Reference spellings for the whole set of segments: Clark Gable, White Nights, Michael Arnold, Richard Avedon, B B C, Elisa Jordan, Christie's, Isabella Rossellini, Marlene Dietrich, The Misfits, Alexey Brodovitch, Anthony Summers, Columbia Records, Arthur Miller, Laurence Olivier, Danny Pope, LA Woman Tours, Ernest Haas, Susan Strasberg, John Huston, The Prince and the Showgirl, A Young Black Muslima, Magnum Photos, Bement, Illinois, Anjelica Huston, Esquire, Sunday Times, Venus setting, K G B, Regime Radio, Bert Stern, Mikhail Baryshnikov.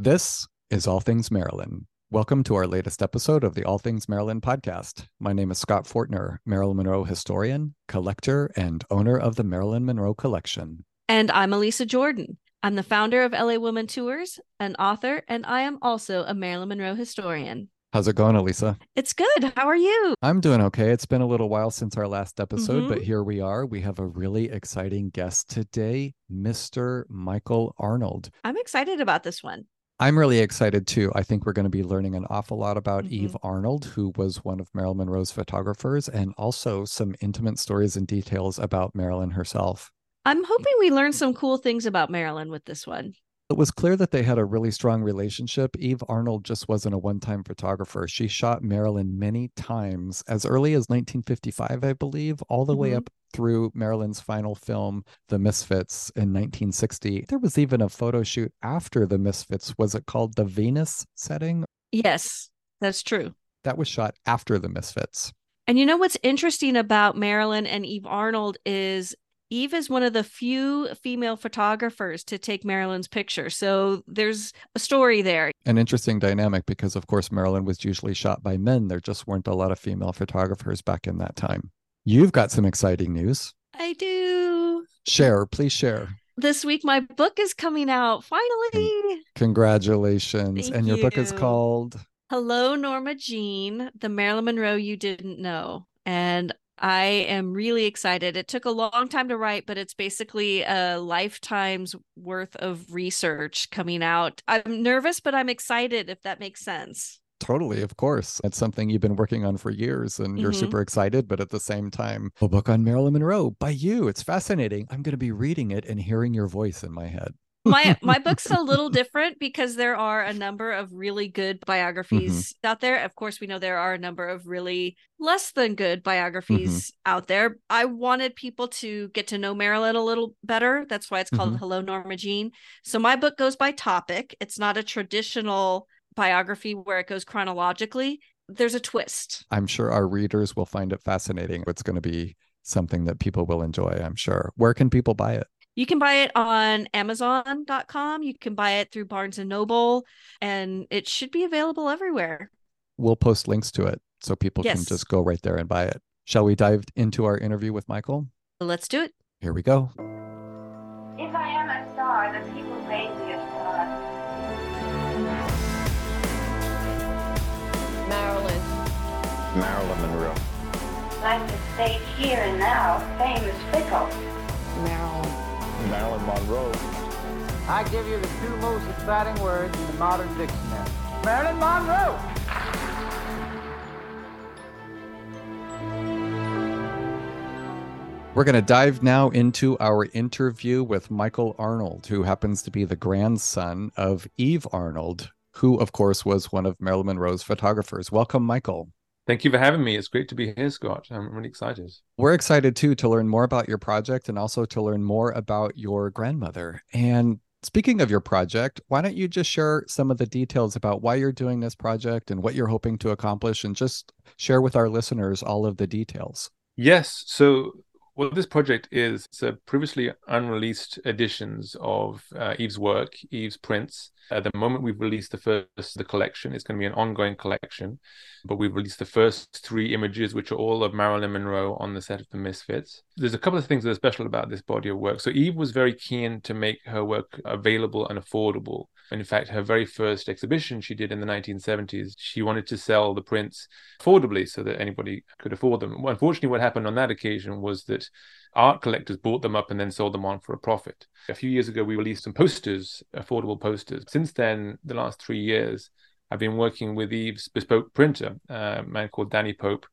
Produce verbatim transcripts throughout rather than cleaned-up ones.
This is All Things Marilyn. Welcome to our latest episode of the All Things Marilyn podcast. My name is Scott Fortner, Marilyn Monroe historian, collector, and owner of the Marilyn Monroe Collection. And I'm Elisa Jordan. I'm the founder of L A Woman Tours, an author, and I am also a Marilyn Monroe historian. How's it going, Elisa? It's good. How are you? I'm doing okay. It's been a little while since our last episode, mm-hmm. but here we are. We have a really exciting guest today, Mister Michael Arnold. I'm excited about this one. I'm really excited, too. I think we're going to be learning an awful lot about mm-hmm. Eve Arnold, who was one of Marilyn Monroe's photographers, and also some intimate stories and details about Marilyn herself. I'm hoping we learn some cool things about Marilyn with this one. It was clear that they had a really strong relationship. Eve Arnold just wasn't a one-time photographer. She shot Marilyn many times, as early as nineteen fifty-five, I believe, all the mm-hmm. way up through Marilyn's final film, The Misfits, in nineteen sixty. There was even a photo shoot after The Misfits. Was it called the Venus setting? Yes, that's true. That was shot after The Misfits. And you know what's interesting about Marilyn and Eve Arnold is Eve is one of the few female photographers to take Marilyn's picture. So there's a story there. An interesting dynamic because, of course, Marilyn was usually shot by men. There just weren't a lot of female photographers back in that time. You've got some exciting news. I do. Share, please share. This week, my book is coming out, finally. Congratulations. Thank and you. Your book is called? Hello, Norma Jean, The Marilyn Monroe You Didn't Know. And I am really excited. It took a long time to write, but it's basically a lifetime's worth of research coming out. I'm nervous, but I'm excited, if that makes sense. Totally, of course. It's something you've been working on for years and you're mm-hmm. super excited, but at the same time, a book on Marilyn Monroe by you. It's fascinating. I'm going to be reading it and hearing your voice in my head. my my book's a little different because there are a number of really good biographies mm-hmm. out there. Of course, we know there are a number of really less than good biographies mm-hmm. out there. I wanted people to get to know Marilyn a little better. That's why it's called mm-hmm. Hello, Norma Jean. So my book goes by topic. It's not a traditional biography where it goes chronologically. There's a twist. I'm sure our readers will find it fascinating. It's going to be something that people will enjoy, I'm sure. Where can people buy it? You can buy it on amazon dot com. You can buy it through Barnes and Noble, and it should be available everywhere. We'll post links to it so people yes. can just go right there and buy it. Shall we dive into our interview with Michael? Let's do it. Here we go. If I am a star, the people made me a star. Marilyn. Marilyn Monroe. Life is staged here and now. Fame is fickle. Marilyn. Marilyn Monroe. I give you the two most exciting words in the modern dictionary. Marilyn Monroe! We're going to dive now into our interview with Michael Arnold, who happens to be the grandson of Eve Arnold, who, of course, was one of Marilyn Monroe's photographers. Welcome, Michael. Thank you for having me. It's great to be here, Scott. I'm really excited. We're excited, too, to learn more about your project and also to learn more about your grandmother. And speaking of your project, why don't you just share some of the details about why you're doing this project and what you're hoping to accomplish, and just share with our listeners all of the details. Yes. So what this project is, it's a previously unreleased editions of uh, Eve's work, Eve's prints. At the moment, we've released the first, the collection. It's going to be an ongoing collection, but we've released the first three images, which are all of Marilyn Monroe on the set of The Misfits. There's a couple of things that are special about this body of work. So Eve was very keen to make her work available and affordable. And in fact, her very first exhibition she did in the nineteen seventies, she wanted to sell the prints affordably so that anybody could afford them. Unfortunately, what happened on that occasion was that art collectors bought them up and then sold them on for a profit. A few years ago, we released some posters, affordable posters. Since then, the last three years, I've been working with Eve's bespoke printer, a man called Danny Pope,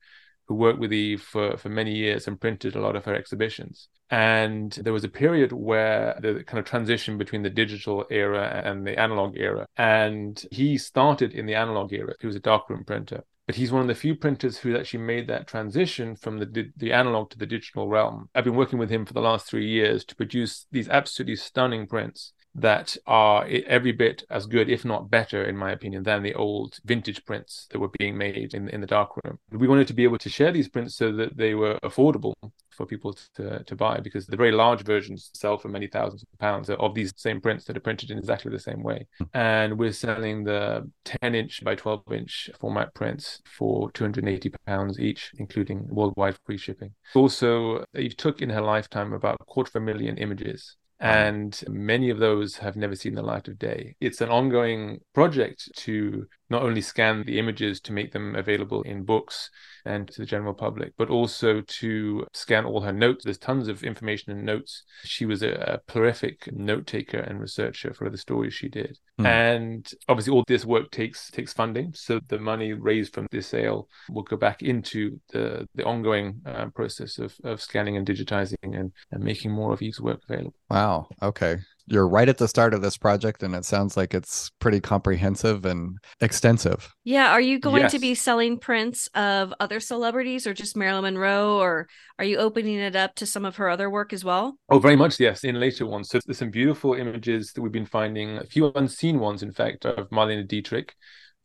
who worked with Eve for, for many years and printed a lot of her exhibitions. And there was a period where the kind of transition between the digital era and the analog era. And he started in the analog era. He was a darkroom printer. But he's one of the few printers who actually made that transition from the the analog to the digital realm. I've been working with him for the last three years to produce these absolutely stunning prints. that are every bit as good, if not better, in my opinion, than the old vintage prints that were being made in, in the darkroom. We wanted to be able to share these prints so that they were affordable for people to, to buy, because the very large versions sell for many thousands of pounds of these same prints that are printed in exactly the same way. And we're selling the ten inch by twelve inch format prints for two hundred eighty pounds each, including worldwide free shipping. Also, Eve took in her lifetime about a quarter of a million images, and many of those have never seen the light of day. It's an ongoing project to not only scan the images to make them available in books and to the general public, but also to scan all her notes. There's tons of information and notes. She was a, a prolific note taker and researcher for the stories she did. Mm. And obviously all this work takes takes funding. So the money raised from this sale will go back into the, the ongoing uh, process of, of scanning and digitizing and, and making more of Eve's work available. Wow. Okay. You're right at the start of this project, and it sounds like it's pretty comprehensive and extensive. Yeah. Are you going yes. to be selling prints of other celebrities, or just Marilyn Monroe, or are you opening it up to some of her other work as well? Oh, very much, yes, in later ones. So there's some beautiful images that we've been finding, a few unseen ones, in fact, of Marlene Dietrich,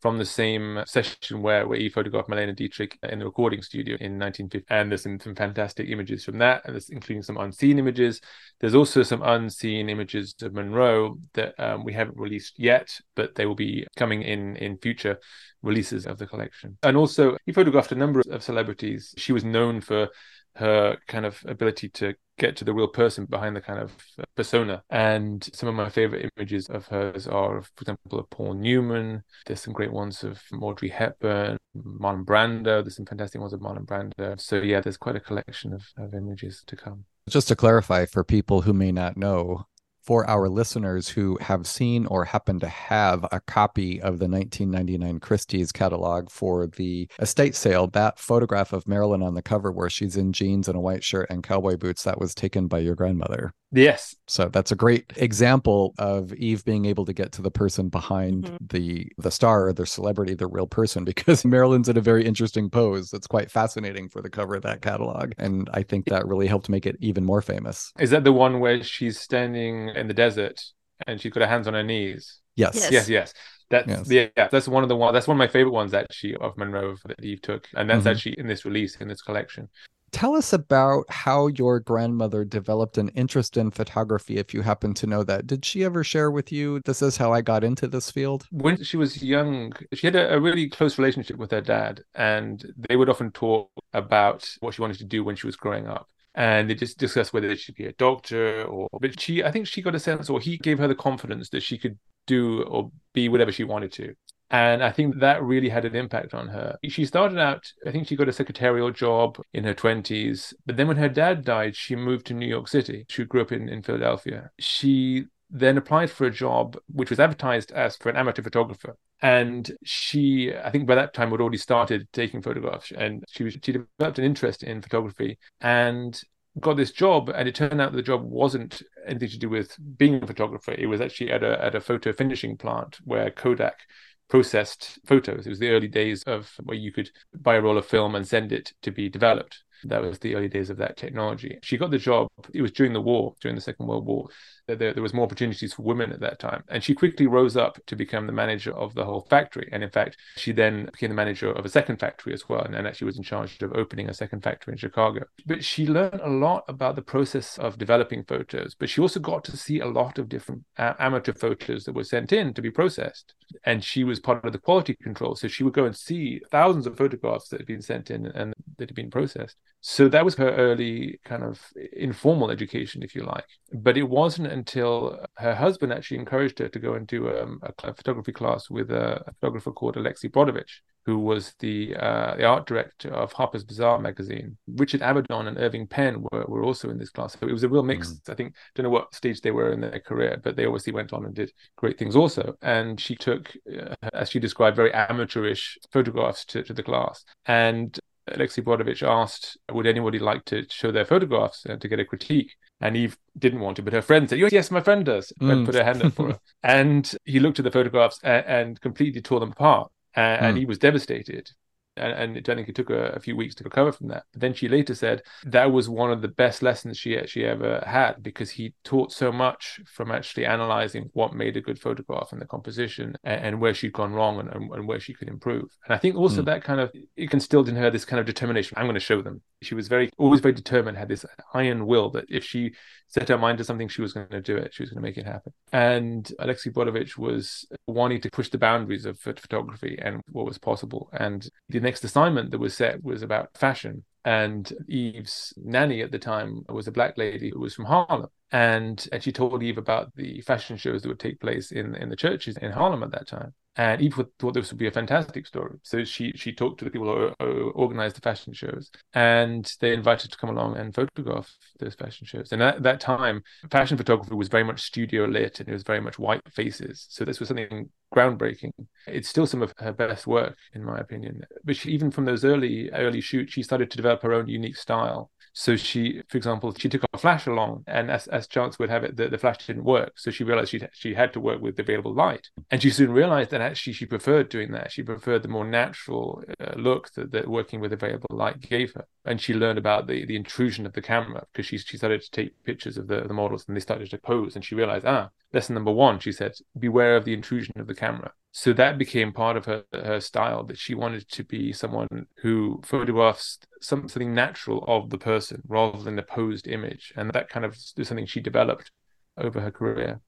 from the same session where, where he photographed Marlene Dietrich in the recording studio in nineteen fifty. And there's some, some fantastic images from that, and there's including some unseen images. There's also some unseen images of Monroe that um, we haven't released yet, but they will be coming in in future releases of the collection. And also, he photographed a number of celebrities. She was known for her kind of ability to get to the real person behind the kind of persona. And some of my favorite images of hers are, for example, of Paul Newman. There's some great ones of Audrey Hepburn, Marlon Brando. There's some fantastic ones of Marlon Brando. So yeah, there's quite a collection of, of images to come. Just to clarify for people who may not know, for our listeners who have seen or happen to have a copy of the nineteen ninety-nine Christie's catalog for the estate sale, that photograph of Marilyn on the cover where she's in jeans and a white shirt and cowboy boots, that was taken by your grandmother. Yes. So that's a great example of Eve being able to get to the person behind mm-hmm. the the star or the celebrity, the real person, because Marilyn's in a very interesting pose that's quite fascinating for the cover of that catalog. And I think that really helped make it even more famous. Is that the one where she's standing in the desert and she's got her hands on her knees? Yes. Yes, yes. yes. That's yes. yeah, that's one of the one that's one of my favorite ones actually of Monroe that Eve took. And that's mm-hmm. actually in this release, in this collection. Tell us about how your grandmother developed an interest in photography, if you happen to know that. Did she ever share with you, this is how I got into this field? When she was young, she had a, a really close relationship with her dad, and they would often talk about what she wanted to do when she was growing up. And they just discussed whether she should be a doctor or... But she, I think she got a sense, or he gave her the confidence that she could do or be whatever she wanted to. And I think that really had an impact on her. She started out, I think she got a secretarial job in her twenties. But then when her dad died, she moved to New York City. She grew up in, in Philadelphia. She then applied for a job, which was advertised as for an amateur photographer. And she, I think by that time, had already started taking photographs. And she, was, she developed an interest in photography and got this job. And it turned out the job wasn't anything to do with being a photographer. It was actually at a, at a photo finishing plant where Kodak processed photos. It was the early days of where you could buy a roll of film and send it to be developed. That was the early days of that technology. She got the job. It was during the war, during the Second World War. There, there was more opportunities for women at that time. And she quickly rose up to become the manager of the whole factory. And in fact, she then became the manager of a second factory as well. And, and actually was in charge of opening a second factory in Chicago. But she learned a lot about the process of developing photos. But she also got to see a lot of different uh, amateur photos that were sent in to be processed. And she was part of the quality control. So she would go and see thousands of photographs that had been sent in and that had been processed. So that was her early kind of informal education, if you like. But it wasn't until her husband actually encouraged her to go and do um, a photography class with a, a photographer called Alexey Brodovitch, who was the uh, the art director of Harper's Bazaar magazine. Richard Avedon and Irving Penn were, were also in this class. So it was a real mix. Mm. I think, don't know what stage they were in their career, but they obviously went on and did great things also. And she took, uh, as she described, very amateurish photographs to, to the class. And Alexey Brodovitch asked, would anybody like to show their photographs and to get a critique? And Eve didn't want to, but her friend said, yes, my friend does, mm. and put her hand up for her. And he looked at the photographs and, and completely tore them apart. And, mm. and he was devastated. And, and I think it took her a few weeks to recover from that. But then she later said that was one of the best lessons she she ever had, because he taught so much from actually analyzing what made a good photograph and the composition, and, and where she'd gone wrong, and, and, and where she could improve. And I think also mm. that kind of it instilled in her this kind of determination. I'm going to show them. She was very always very determined, had this iron will that if she set her mind to something, she was going to do it. She was going to make it happen. And Alexey Brodovitch was wanting to push the boundaries of photography and what was possible. And the next assignment that was set was about fashion. And Eve's nanny at the time was a black lady who was from Harlem. And, and she told Eve about the fashion shows that would take place in, in the churches in Harlem at that time. And Eve thought this would be a fantastic story. So she she talked to the people who, who organized the fashion shows, and they invited her to come along and photograph those fashion shows. And at that time, fashion photography was very much studio lit, and it was very much white faces. So this was something groundbreaking. It's still some of her best work, in my opinion. But she, even from those early, early shoots, she started to develop her own unique style. So she, for example, she took a flash along, and as, as chance would have it, the, the flash didn't work. So she realized she she had to work with the available light. And she soon realized that actually she preferred doing that. She preferred the more natural uh, look that, that working with available light gave her. And she learned about the, the intrusion of the camera, because she, she started to take pictures of the, the models, and they started to pose. And she realized, ah, lesson number one, she said, beware of the intrusion of the camera. So that became part of her, her style, that she wanted to be someone who photographs something natural of the person rather than a posed image. And that kind of is something she developed over her career.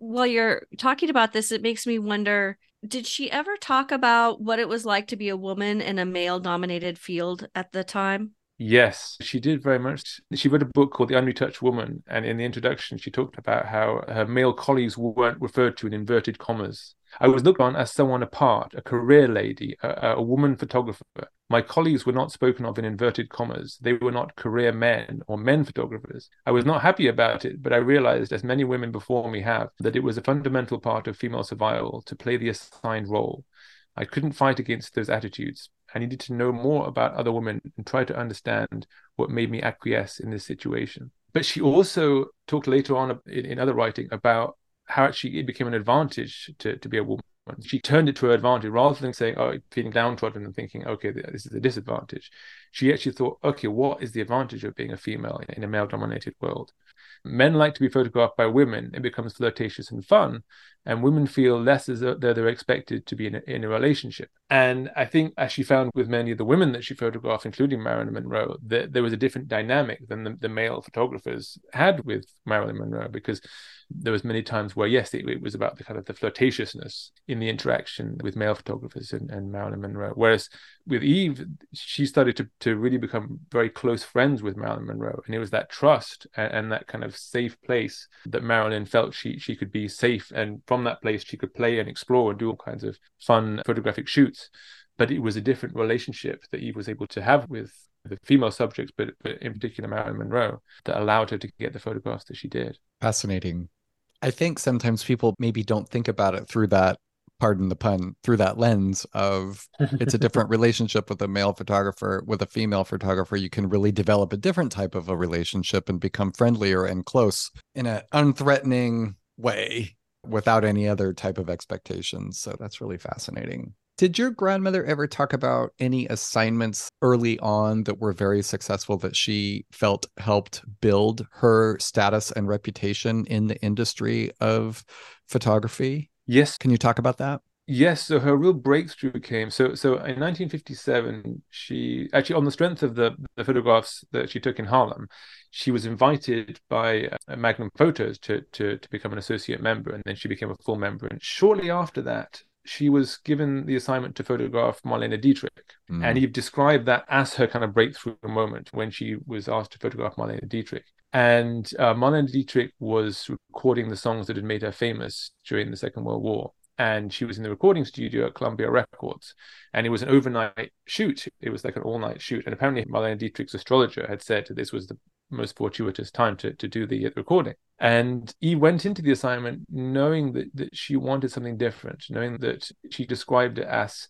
While you're talking about this, it makes me wonder, did she ever talk about what it was like to be a woman in a male-dominated field at the time? Yes, she did very much. She wrote a book called The Unretouched Woman, and in the introduction, she talked about how her male colleagues weren't referred to in inverted commas. I was looked on as someone apart, a career lady, a, a woman photographer. My colleagues were not spoken of in inverted commas. They were not career men or men photographers. I was not happy about it, but I realized, as many women before me have, that it was a fundamental part of female survival to play the assigned role. I couldn't fight against those attitudes. I needed to know more about other women and try to understand what made me acquiesce in this situation. But she also talked later on in, in other writing about how actually it became an advantage to, to be a woman. She turned it to her advantage rather than saying, oh, feeling downtrodden and thinking, okay, this is a disadvantage. She actually thought, okay, what is the advantage of being a female in a male-dominated world? Men like to be photographed by women. It becomes flirtatious and fun, and women feel less as though they're expected to be in a, in a relationship. And I think, as she found with many of the women that she photographed, including Marilyn Monroe, that there was a different dynamic than the, the male photographers had with Marilyn Monroe, because there was many times where, yes, it, it was about the kind of the flirtatiousness in the interaction with male photographers and, and Marilyn Monroe. Whereas with Eve, she started to, to really become very close friends with Marilyn Monroe. And it was that trust and, and that kind of safe place that Marilyn felt she she could be safe. And from that place, she could play and explore and do all kinds of fun photographic shoots. But it was a different relationship that Eve was able to have with the female subjects, but, but in particular Marilyn Monroe, that allowed her to get the photographs that she did. Fascinating. I think sometimes people maybe don't think about it through that, pardon the pun, through that lens of it's a different relationship with a male photographer. With a female photographer, you can really develop a different type of a relationship and become friendlier and close in an unthreatening way without any other type of expectations. So that's really fascinating. Did your grandmother ever talk about any assignments early on that were very successful that she felt helped build her status and reputation in the industry of photography? Yes. Can you talk about that? Yes. So her real breakthrough came. So so in nineteen fifty-seven, she actually, on the strength of the, the photographs that she took in Harlem, she was invited by uh, Magnum Photos to, to, to become an associate member. And then she became a full member. And shortly after that, she was given the assignment to photograph Marlene Dietrich. Mm. And you've described that as her kind of breakthrough moment, when she was asked to photograph Marlene Dietrich. And uh, Marlene Dietrich was recording the songs that had made her famous during the Second World War. And she was in the recording studio at Columbia Records. And it was an overnight shoot. It was like an all-night shoot. And apparently Marlene Dietrich's astrologer had said that this was the most fortuitous time to, to do the recording. And he went into the assignment knowing that, that she wanted something different, knowing that she described it as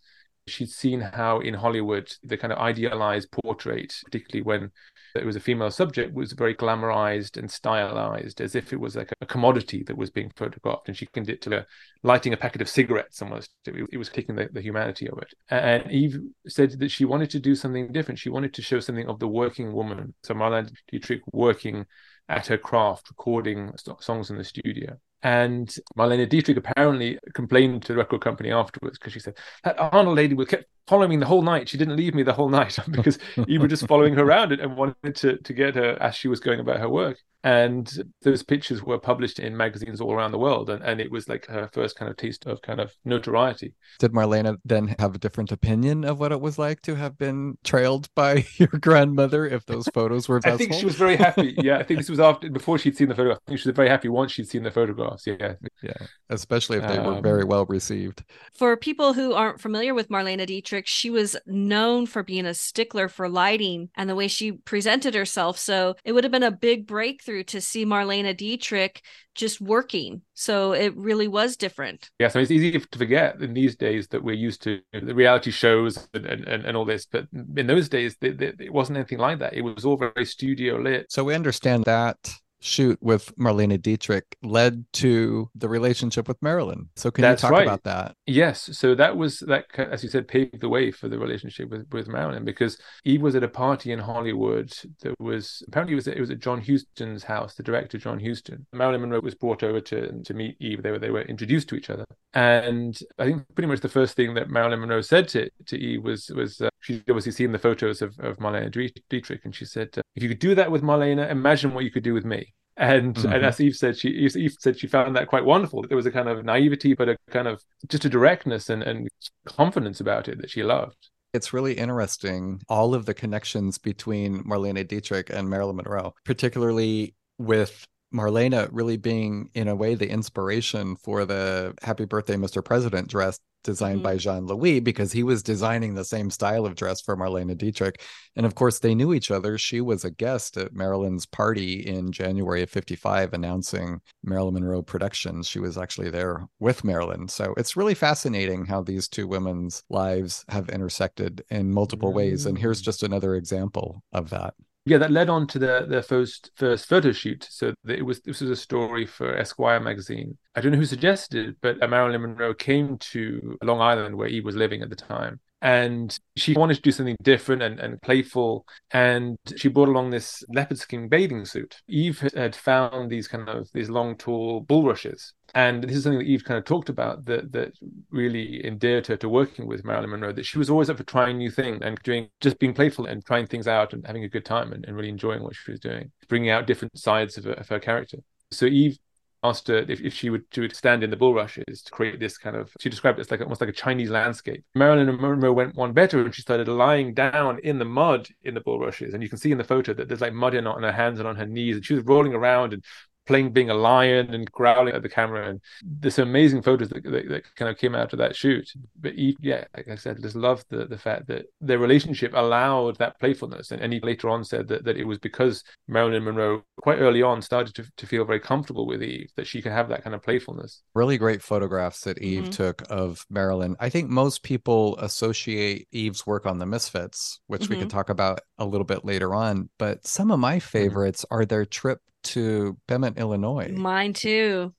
She'd seen how in Hollywood the kind of idealized portrait, particularly when it was a female subject, was very glamorized and stylized, as if it was like a commodity that was being photographed. And she compared it to uh, lighting a packet of cigarettes almost. It, it was taking the, the humanity of it. And Eve said that she wanted to do something different. She wanted to show something of the working woman. So Marlene Dietrich working at her craft, recording songs in the studio. And Marlene Dietrich apparently complained to the record company afterwards, because she said, that Arnold lady kept following me the whole night. She didn't leave me the whole night, because Eve was just following her around and wanted to, to get her as she was going about her work. And those pictures were published in magazines all around the world. And, and it was like her first kind of taste of kind of notoriety. Did Marlene then have a different opinion of what it was like to have been trailed by your grandmother if those photos were I think she was very happy. Yeah, I think this was after, before she'd seen the photograph. I think she was very happy once she'd seen the photographs. Yeah, yeah, especially if they um, were very well received. For people who aren't familiar with Marlene Dietrich, she was known for being a stickler for lighting and the way she presented herself. So it would have been a big breakthrough to see Marlene Dietrich just working. So it really was different. Yes, I mean, it's easy to forget in these days that we're used to the reality shows and, and, and all this. But in those days, they, they, it wasn't anything like that. It was all very studio lit. So we understand that shoot with Marlene Dietrich led to the relationship with Marilyn. So can That's you talk right. about that? Yes. So that was, that, as you said, paved the way for the relationship with, with Marilyn, because Eve was at a party in Hollywood that was, apparently it was, it was at John Huston's house, the director John Huston. Marilyn Monroe was brought over to, to meet Eve. They were, they were introduced to each other. And I think pretty much the first thing that Marilyn Monroe said to, to Eve was, was uh, she'd obviously seen the photos of, of Marlene Dietrich. And she said, uh, if you could do that with Marlene, imagine what you could do with me. And, mm-hmm. and as Eve said, she Eve said she found that quite wonderful. There was a kind of naivety, but a kind of just a directness and, and confidence about it that she loved. It's really interesting, all of the connections between Marlene Dietrich and Marilyn Monroe, particularly with Marlene really being, in a way, the inspiration for the Happy Birthday, Mister President dress designed mm-hmm. by Jean-Louis, because he was designing the same style of dress for Marlene Dietrich. And of course, they knew each other. She was a guest at Marilyn's party in January of fifty-five announcing Marilyn Monroe Productions. She was actually there with Marilyn. So it's really fascinating how these two women's lives have intersected in multiple mm-hmm. ways. And here's just another example of that. Yeah, that led on to their the first first photo shoot. So it was this was a story for Esquire magazine. I don't know who suggested it, but Marilyn Monroe came to Long Island, where Eve was living at the time. And she wanted to do something different and, and playful. And she brought along this leopard skin bathing suit. Eve had found these kind of these long, tall bulrushes. And this is something that Eve kind of talked about that, that really endeared her to working with Marilyn Monroe, that she was always up for trying new things and doing, just being playful and trying things out and having a good time and, and really enjoying what she was doing, bringing out different sides of her, of her character. So Eve asked her if, if she would, she would stand in the bulrushes to create this kind of, she described it as like almost like a Chinese landscape. Marilyn Monroe went one better and she started lying down in the mud in the bulrushes. And you can see in the photo that there's like mud in, on her hands and on her knees. And she was rolling around and playing being a lion and growling at the camera. And there's some amazing photos that, that, that kind of came out of that shoot. But Eve, yeah, like I said, just loved the, the fact that their relationship allowed that playfulness. And, and he later on said that, that it was because Marilyn Monroe quite early on started to, to feel very comfortable with Eve, that she could have that kind of playfulness. Really great photographs that Eve mm-hmm. took of Marilyn. I think most people associate Eve's work on The Misfits, which mm-hmm. we could talk about a little bit later on. But some of my favorites mm-hmm. are their trip to Bement, Illinois. Mine too.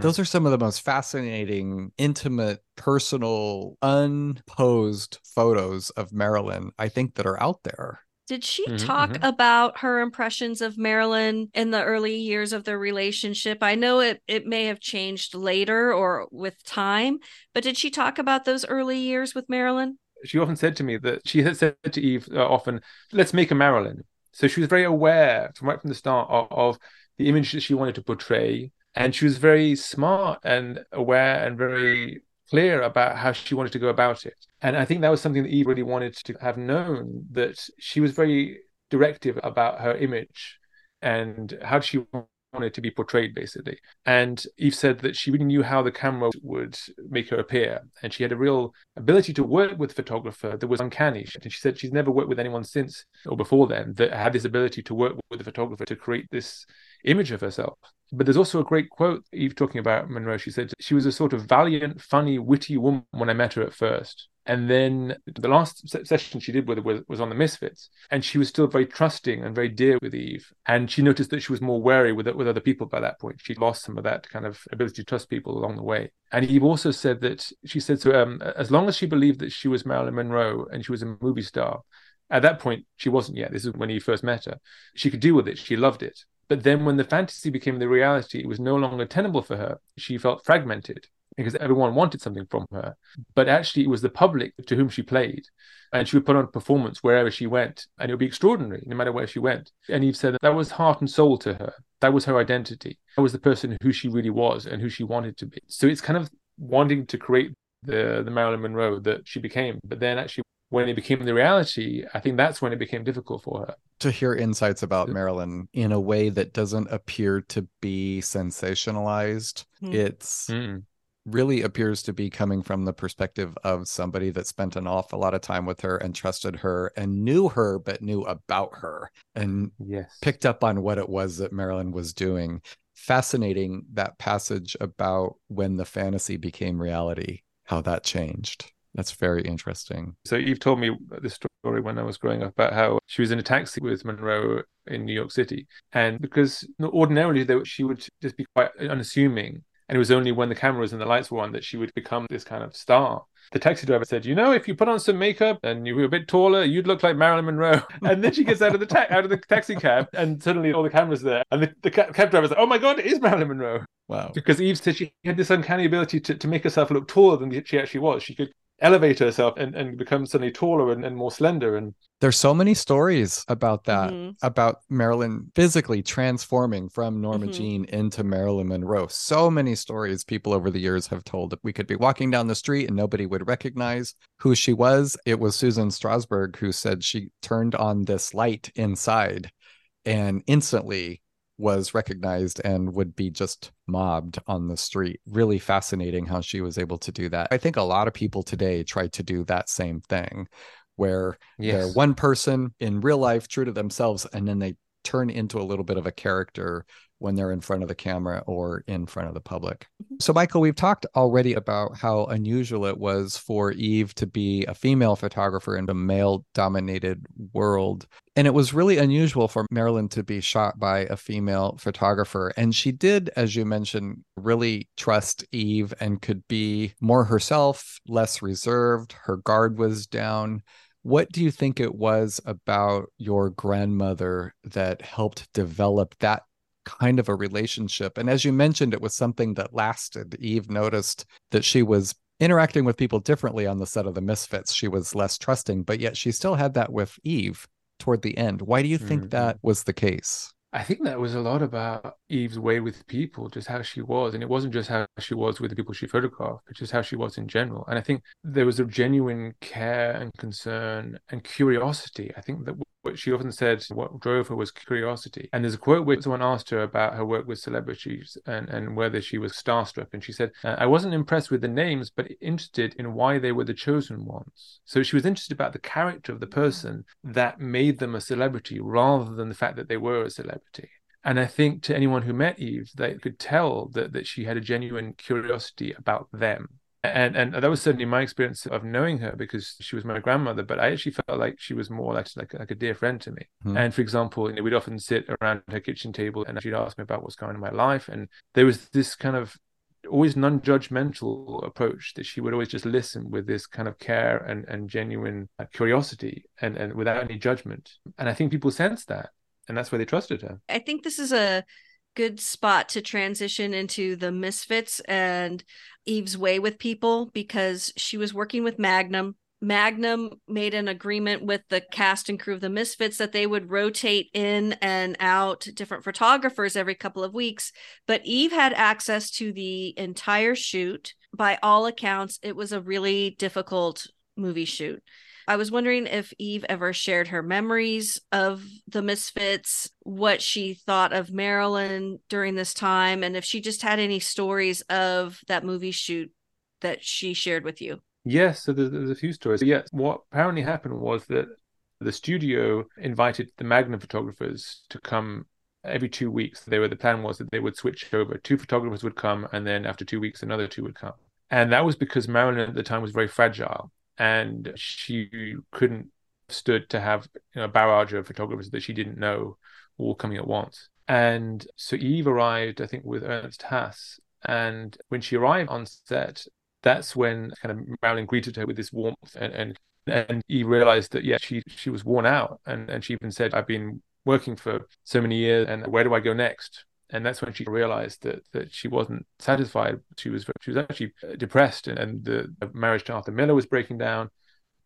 Those are some of the most fascinating, intimate, personal, unposed photos of Marilyn, I think, that are out there. Did she mm-hmm, talk mm-hmm. about her impressions of Marilyn in the early years of their relationship? I know it, it may have changed later or with time, but did she talk about those early years with Marilyn? She often said to me that she had said to Eve uh, often, let's make a Marilyn. So she was very aware from right from the start of, of the image that she wanted to portray. And she was very smart and aware and very clear about how she wanted to go about it. And I think that was something that Eve really wanted to have known, that she was very directive about her image and how she wanted to be portrayed, basically. And Eve said that she really knew how the camera would make her appear. And she had a real ability to work with a photographer that was uncanny. And she said she's never worked with anyone since or before then that had this ability to work with a photographer to create this image of herself. But there's also a great quote, Eve talking about Monroe. She said, she was a sort of valiant, funny, witty woman when I met her at first. And then the last session she did with her was, was on the Misfits. And she was still very trusting and very dear with Eve. And she noticed that she was more wary with, with other people by that point. She lost some of that kind of ability to trust people along the way. And Eve also said that, she said, so um, as long as she believed that she was Marilyn Monroe and she was a movie star, at that point, she wasn't yet. This is when he first met her. She could deal with it. She loved it. But then when the fantasy became the reality, it was no longer tenable for her. She felt fragmented, because everyone wanted something from her. But actually, it was the public to whom she played. And she would put on a performance wherever she went. And it would be extraordinary, no matter where she went. And Eve said that, that was heart and soul to her. That was her identity. That was the person who she really was and who she wanted to be. So it's kind of wanting to create the, the Marilyn Monroe that she became. But then actually, when it became the reality, I think that's when it became difficult for her. To hear insights about Marilyn in a way that doesn't appear to be sensationalized. Mm. It's... Mm. really appears to be coming from the perspective of somebody that spent an awful lot of time with her and trusted her and knew her, but knew about her and yes. picked up on what it was that Marilyn was doing. Fascinating, that passage about when the fantasy became reality, how that changed. That's very interesting. So Eve told me this story when I was growing up about how she was in a taxi with Monroe in New York City. And because ordinarily though, she would just be quite unassuming. And it was only when the cameras and the lights were on that she would become this kind of star. The taxi driver said, you know, if you put on some makeup and you were a bit taller, you'd look like Marilyn Monroe. And then she gets out of the ta- out of the taxi cab and suddenly all the cameras are there. And the, the ca- cab driver's like, oh my God, it is Marilyn Monroe. Wow. Because Eve said she had this uncanny ability to, to make herself look taller than she actually was. She could elevate herself and, and become suddenly taller and, and more slender. And there's so many stories about that, mm-hmm. about Marilyn physically transforming from Norma mm-hmm. Jean into Marilyn Monroe. So many stories people over the years have told. We could be walking down the street and nobody would recognize who she was. It was Susan Strasberg who said she turned on this light inside and instantly was recognized and would be just mobbed on the street. Really fascinating how she was able to do that. I think a lot of people today try to do that same thing where yes. they're one person in real life, true to themselves, and then they turn into a little bit of a character when they're in front of the camera or in front of the public. So Michael, we've talked already about how unusual it was for Eve to be a female photographer in a male-dominated world. And it was really unusual for Marilyn to be shot by a female photographer. And she did, as you mentioned, really trust Eve and could be more herself, less reserved. Her guard was down. What do you think it was about your grandmother that helped develop that kind of a relationship? And as you mentioned, it was something that lasted. Eve noticed that she was interacting with people differently on the set of the Misfits. She was less trusting, but yet she still had that with Eve toward the end. Why do you think mm. that was the case? I think that was a lot about Eve's way with people, just how she was. And it wasn't just how she was with the people she photographed, but just how she was in general. And I think there was a genuine care and concern and curiosity. I think that what she often said, what drove her was curiosity. And there's a quote where someone asked her about her work with celebrities and, and whether she was starstruck. And she said, I wasn't impressed with the names, but interested in why they were the chosen ones. So she was interested about the character of the person that made them a celebrity rather than the fact that they were a celebrity. And I think to anyone who met Eve, they could tell that, that she had a genuine curiosity about them. And and that was certainly my experience of knowing her, because she was my grandmother, but I actually felt like she was more like, like, like a dear friend to me. Hmm. And for example, you know, we'd often sit around her kitchen table and she'd ask me about what's going on in my life. And there was this kind of always non-judgmental approach that she would always just listen with this kind of care and, and genuine curiosity and, and without any judgment. And I think people sensed that. And that's why they trusted her. I think this is a good spot to transition into the Misfits and Eve's way with people, because she was working with Magnum. Magnum made an agreement with the cast and crew of the Misfits that they would rotate in and out different photographers every couple of weeks. But Eve had access to the entire shoot. By all accounts, it was a really difficult movie shoot. I was wondering if Eve ever shared her memories of the Misfits, what she thought of Marilyn during this time, and if she just had any stories of that movie shoot that she shared with you. Yes, so there's, there's a few stories. Yes, what apparently happened was that the studio invited the Magnum photographers to come every two weeks. They were, the plan was that they would switch over. Two photographers would come, and then after two weeks, another two would come. And that was because Marilyn at the time was very fragile. and she couldn't stood to have, you know, a barrage of photographers that she didn't know all coming at once. And so Eve arrived, I think, with Ernest Haas. And when she arrived on set, that's when kind of Marilyn greeted her with this warmth. And and, and Eve realized that, yeah, she, she was worn out. And, and she even said, I've been working for so many years, and where do I go next? And that's when she realized that that she wasn't satisfied. She was she was actually depressed, and, and the marriage to Arthur Miller was breaking down.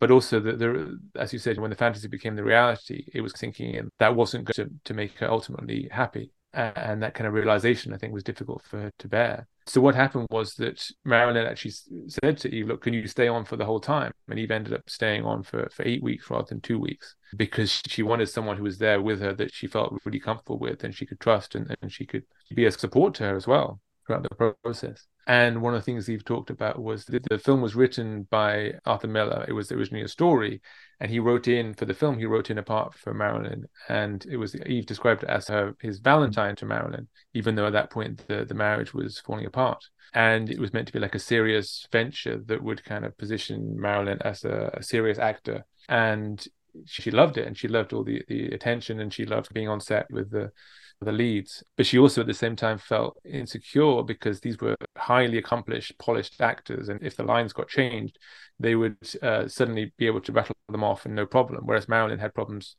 But also, the, the, as you said, when the fantasy became the reality, it was sinking in. That wasn't going to, to make her ultimately happy. And, and that kind of realization, I think, was difficult for her to bear. So what happened was that Marilyn actually said to Eve, look, can you stay on for the whole time? And Eve ended up staying on for, for eight weeks rather than two weeks because she wanted someone who was there with her that she felt really comfortable with and she could trust, and, and she could be a support to her as well throughout the process. And one of the things Eve talked about was that the film was written by Arthur Miller. It was originally a story, and he wrote in, for the film, he wrote in a part for Marilyn. And it was, Eve described it as her his Valentine to Marilyn, even though at that point the, the marriage was falling apart. And it was meant to be like a serious venture that would kind of position Marilyn as a, a serious actor. And she loved it, and she loved all the, the attention, and she loved being on set with the the leads. But she also at the same time felt insecure because these were highly accomplished, polished actors, and if the lines got changed, they would uh, suddenly be able to rattle them off and no problem, whereas Marilyn had problems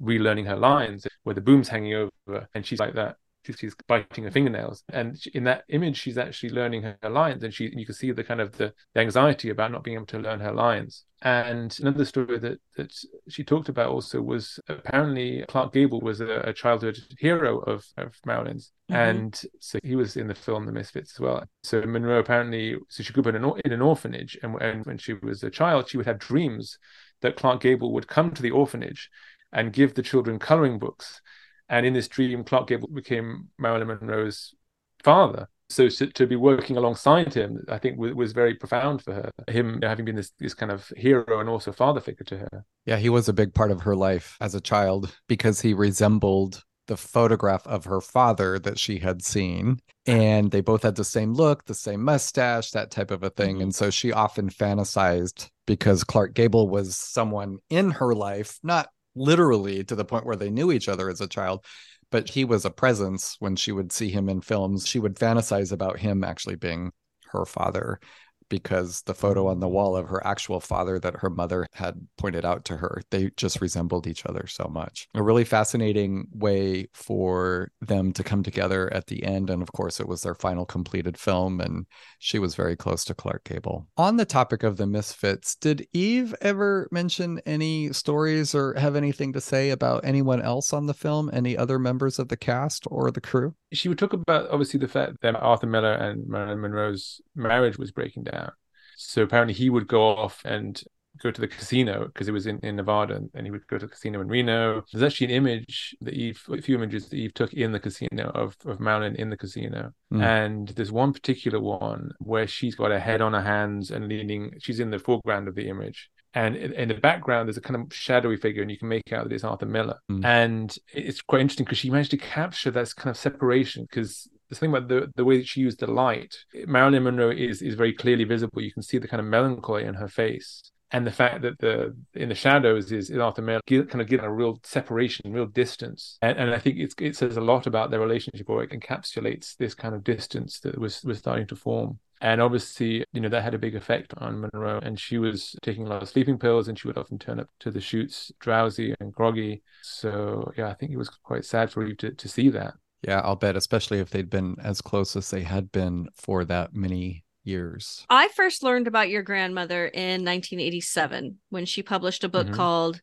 relearning her lines where the boom's hanging over and she's like that, she's biting her fingernails, and in that image she's actually learning her lines, and she you can see the kind of the, the anxiety about not being able to learn her lines. And another story that that she talked about also was apparently Clark Gable was a, a childhood hero of, of Marilyn's, mm-hmm. and so he was in the film The Misfits as well. So Monroe apparently, so she grew up in an, in an orphanage, and, and when she was a child she would have dreams that Clark Gable would come to the orphanage and give the children coloring books. And in this dream, Clark Gable became Marilyn Monroe's father. So to, to be working alongside him, I think, was, was very profound for her, him having been this, this kind of hero and also father figure to her. Yeah, he was a big part of her life as a child because he resembled the photograph of her father that she had seen. And they both had the same look, the same mustache, that type of a thing. Mm-hmm. And so she often fantasized because Clark Gable was someone in her life, not literally to the point where they knew each other as a child, but he was a presence. When she would see him in films, she would fantasize about him actually being her father, because the photo on the wall of her actual father that her mother had pointed out to her, they just resembled each other so much. A really fascinating way for them to come together at the end. And of course, it was their final completed film, and she was very close to Clark Gable. On the topic of the Misfits, did Eve ever mention any stories or have anything to say about anyone else on the film, any other members of the cast or the crew? She would talk about, obviously, the fact that Arthur Miller and Marilyn Monroe's marriage was breaking down. So apparently he would go off and go to the casino because it was in, in Nevada, and he would go to the casino in Reno. There's actually an image that Eve, a few images that Eve took in the casino of, of Marilyn in the casino. Mm. And there's one particular one where she's got her head on her hands and leaning, she's in the foreground of the image. And in the background, there's a kind of shadowy figure, and you can make out that it's Arthur Miller. Mm. And it's quite interesting because she managed to capture that kind of separation, because the thing about the, the way that she used the light, Marilyn Monroe is is very clearly visible. You can see the kind of melancholy in her face. And the fact that the in the shadows is, is Arthur Miller kind of giving a real separation, real distance. And, and I think it's, it says a lot about their relationship, or it encapsulates this kind of distance that was, was starting to form. And obviously, you know, that had a big effect on Monroe. And she was taking a lot of sleeping pills, and she would often turn up to the shoots drowsy and groggy. So, yeah, I think it was quite sad for Eve to, to see that. Yeah, I'll bet, especially if they'd been as close as they had been for that many years. I first learned about your grandmother in nineteen eighty-seven when she published a book mm-hmm. called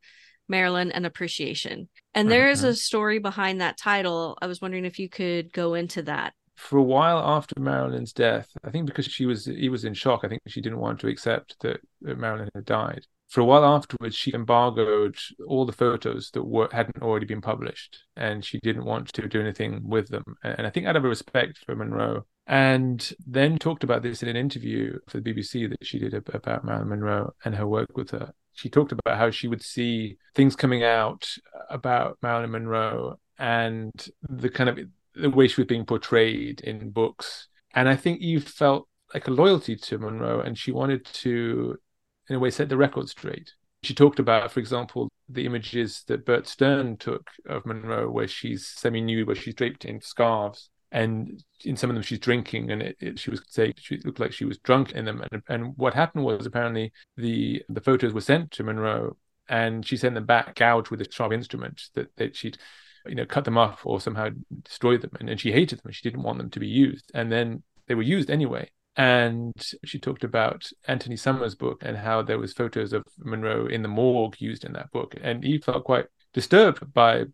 Marilyn and Appreciation. And there mm-hmm. is a story behind that title. I was wondering if you could go into that. For a while after Marilyn's death, I think because she was he was in shock, I think she didn't want to accept that, that Marilyn had died. For a while afterwards, she embargoed all the photos that were, hadn't already been published, and she didn't want to do anything with them. And I think out of respect for Monroe. And then talked about this in an interview for the B B C that she did about Marilyn Monroe and her work with her. She talked about how she would see things coming out about Marilyn Monroe and the kind of the way she was being portrayed in books. And I think Eve felt like a loyalty to Monroe, and she wanted to in a way, set the record straight. She talked about, for example, the images that Bert Stern took of Monroe, where she's semi-nude, where she's draped in scarves. And in some of them, she's drinking, and it, it, she was saying she looked like she was drunk in them. And, and what happened was, apparently, the, the photos were sent to Monroe, and she sent them back gouged with a sharp instrument that, that she'd, you know, cut them up or somehow destroyed them. And, and she hated them, and she didn't want them to be used. And then they were used anyway. And she talked about Anthony Summers' book and how there was photos of Monroe in the morgue used in that book. And Eve felt quite disturbed by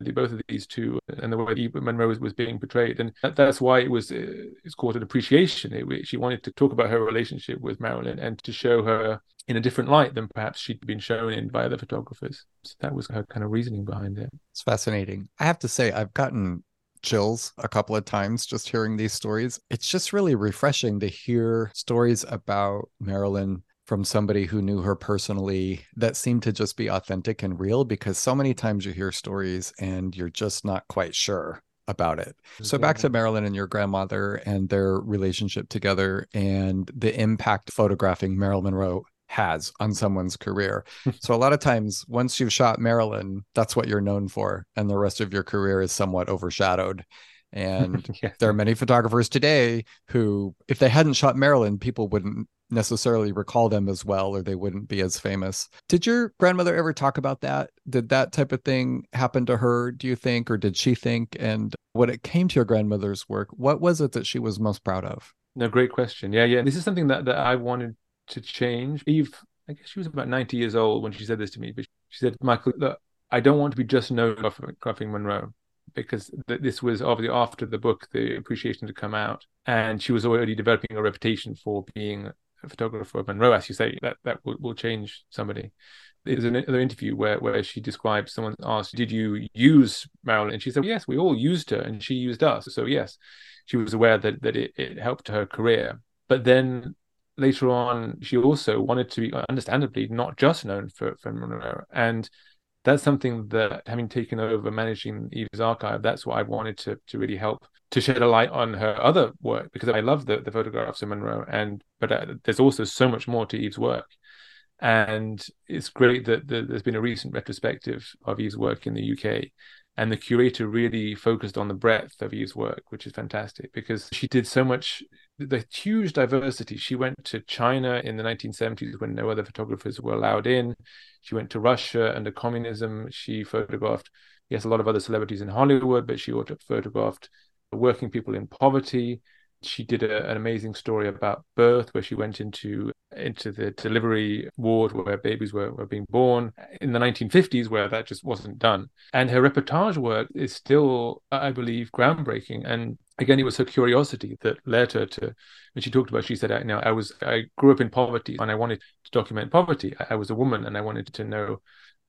the, both of these two and the way Eve Monroe was, was being portrayed. And that, that's why it was it's called an appreciation. It, she wanted to talk about her relationship with Marilyn and to show her in a different light than perhaps she'd been shown in by other photographers. So that was her kind of reasoning behind it. It's fascinating. I have to say, I've gotten chills a couple of times just hearing these stories. It's just really refreshing to hear stories about Marilyn from somebody who knew her personally that seemed to just be authentic and real, because so many times you hear stories and you're just not quite sure about it. So back to Marilyn and your grandmother and their relationship together and the impact photographing Marilyn Monroe has on someone's career. So a lot of times, once you've shot Marilyn, that's what you're known for, and the rest of your career is somewhat overshadowed. And yeah. There are many photographers today who, if they hadn't shot Marilyn, people wouldn't necessarily recall them as well, or they wouldn't be as famous. Did your grandmother ever talk about that? Did that type of thing happen to her, do you think, or did she think? And when it came to your grandmother's work, what was it that she was most proud of? No, great question. Yeah, yeah. This is something that, that I wanted to change. Eve, I guess she was about ninety years old when she said this to me, but she said, Michael, look, I don't want to be just known for graphing Monroe, because th- this was obviously after the book, the appreciation had come out, and she was already developing a reputation for being a photographer of Monroe, as you say, that, that will, will change somebody. There's another interview where, where she describes, someone asked, did you use Marilyn? And she said, yes, we all used her, and she used us. So yes, she was aware that, that it, it helped her career. But then later on, she also wanted to be, understandably, not just known for, for Monroe. And that's something that, having taken over managing Eve's archive, that's what I wanted to, to really help to shed a light on her other work, because I love the, the photographs of Monroe. And but uh, there's also so much more to Eve's work. And it's great that the, there's been a recent retrospective of Eve's work in the U K. And the curator really focused on the breadth of Eve's work, which is fantastic, because she did so much, the huge diversity. She went to China in the nineteen seventies when no other photographers were allowed in. She went to Russia under communism. She photographed, yes, a lot of other celebrities in Hollywood, but she also photographed working people in poverty. She did a, an amazing story about birth, where she went into into the delivery ward where babies were, were being born in the nineteen fifties, where that just wasn't done. And her reportage work is still, I believe, groundbreaking. And again, it was her curiosity that led her to, and she talked about, she said, I, you know, I was I grew up in poverty and I wanted to document poverty. I, I was a woman and I wanted to know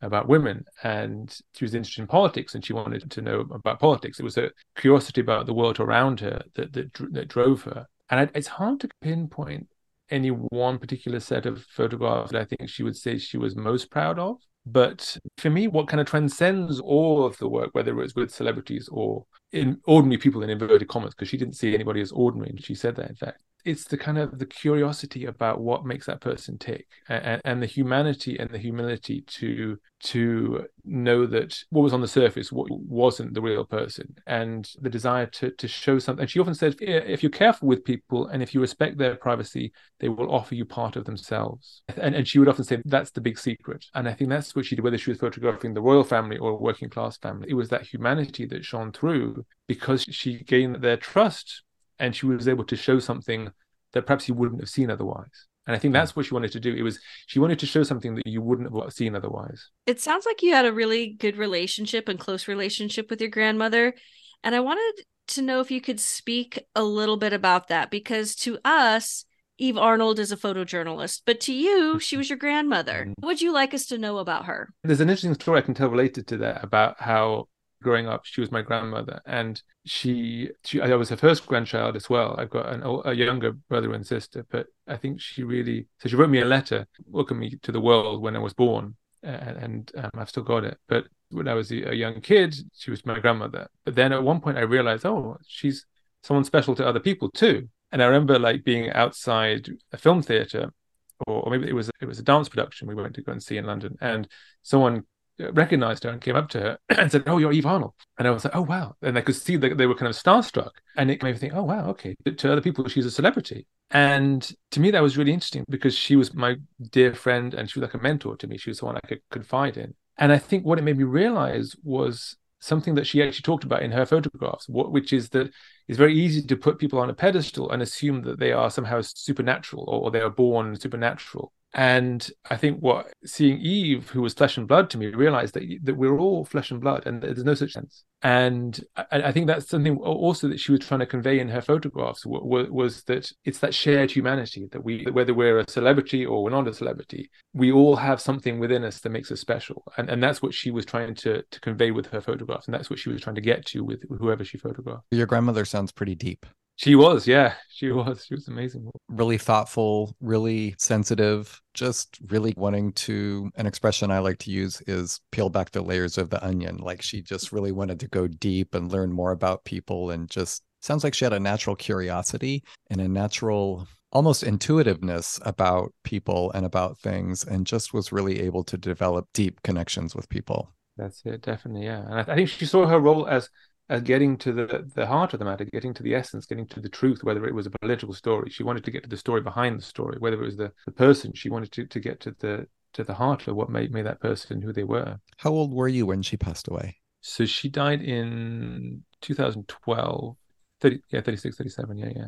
about women, and she was interested in politics and she wanted to know about politics. It was a curiosity about the world around her that that, that drove her. And it's hard to pinpoint any one particular set of photographs that I think she would say she was most proud of. But for me, what kind of transcends all of the work, whether it was with celebrities or in ordinary people in inverted commas, because she didn't see anybody as ordinary, and she said that, in fact. It's the kind of the curiosity about what makes that person tick, and, and the humanity and the humility to to know that what was on the surface wasn't the real person, and the desire to to show something. And she often said, if you're careful with people and if you respect their privacy, they will offer you part of themselves. And, and she would often say, that's the big secret. And I think that's what she did, whether she was photographing the royal family or a working class family. It was that humanity that shone through, because she gained their trust. And she was able to show something that perhaps you wouldn't have seen otherwise. And I think that's what she wanted to do. It was, she wanted to show something that you wouldn't have seen otherwise. It sounds like you had a really good relationship and close relationship with your grandmother. And I wanted to know if you could speak a little bit about that, because to us, Eve Arnold is a photojournalist, but to you, she was your grandmother. What would you like us to know about her? There's an interesting story I can tell related to that about how growing up, she was my grandmother, and she, she I was her first grandchild as well. I've got an, a younger brother and sister, but I think she really, so she wrote me a letter, welcomed me to the world when I was born, and, and um, I've still got it. But when I was a young kid, she was my grandmother. But then at one point I realized, oh, she's someone special to other people too. And I remember like being outside a film theater or, or maybe it was it was a dance production we went to go and see in London, and someone recognized her and came up to her and said, "Oh, you're Eve Arnold." And I was like, "Oh, wow." And I could see that they were kind of starstruck, and it made me think, "Oh, wow, okay." To other people, she's a celebrity. And to me, that was really interesting because she was my dear friend and she was like a mentor to me. She was someone I could confide in. And I think what it made me realize was something that she actually talked about in her photographs, what, which is that it's very easy to put people on a pedestal and assume that they are somehow supernatural or, or they are born supernatural. And I think what seeing Eve, who was flesh and blood to me, realized that, that we're all flesh and blood and there's no such sense. And I, I think that's something also that she was trying to convey in her photographs was, was that it's that shared humanity that we, whether we're a celebrity or we're not a celebrity, we all have something within us that makes us special. And and that's what she was trying to, to convey with her photographs. And that's what she was trying to get to with whoever she photographed. Your grandmother sounds pretty deep. She was, yeah, she was. She was amazing. Really thoughtful, really sensitive, just really wanting to, an expression I like to use is peel back the layers of the onion. Like she just really wanted to go deep and learn more about people, and just sounds like she had a natural curiosity and a natural, almost intuitiveness about people and about things, and just was really able to develop deep connections with people. That's it, definitely, yeah. And I, th- I think she saw her role as as getting to the, the heart of the matter, getting to the essence, getting to the truth, whether it was a political story. She wanted to get to the story behind the story, whether it was the, the person. She wanted to, to get to the to the heart of what made, made that person who they were. How old were you when she passed away? So she died in two thousand twelve, thirty, yeah, thirty-six, thirty-seven, yeah, yeah.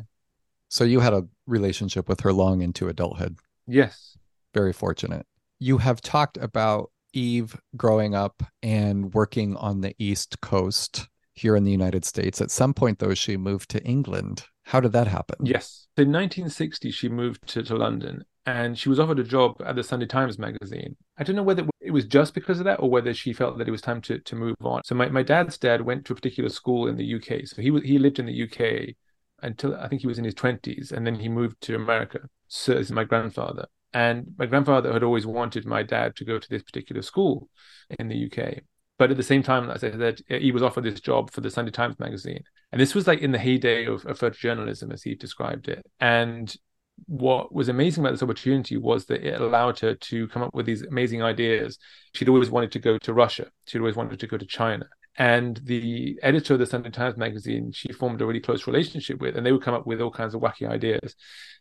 So you had a relationship with her long into adulthood. Yes. Very fortunate. You have talked about Eve growing up and working on the East Coast here in the United States. At some point, though, she moved to England. How did that happen? Yes. In nineteen sixty, she moved to, to London, and she was offered a job at the Sunday Times magazine. I don't know whether it was just because of that or whether she felt that it was time to, to move on. So my, my dad's dad went to a particular school in the U K. So he was, he lived in the U K until I think he was in his twenties, and then he moved to America. So this is my grandfather. And my grandfather had always wanted my dad to go to this particular school in the U K. But at the same time, as I said, he was offered this job for the Sunday Times magazine. And this was like in the heyday of, of photojournalism, as he described it. And what was amazing about this opportunity was that it allowed her to come up with these amazing ideas. She'd always wanted to go to Russia. She'd always wanted to go to China. And the editor of the Sunday Times magazine, she formed a really close relationship with, and they would come up with all kinds of wacky ideas.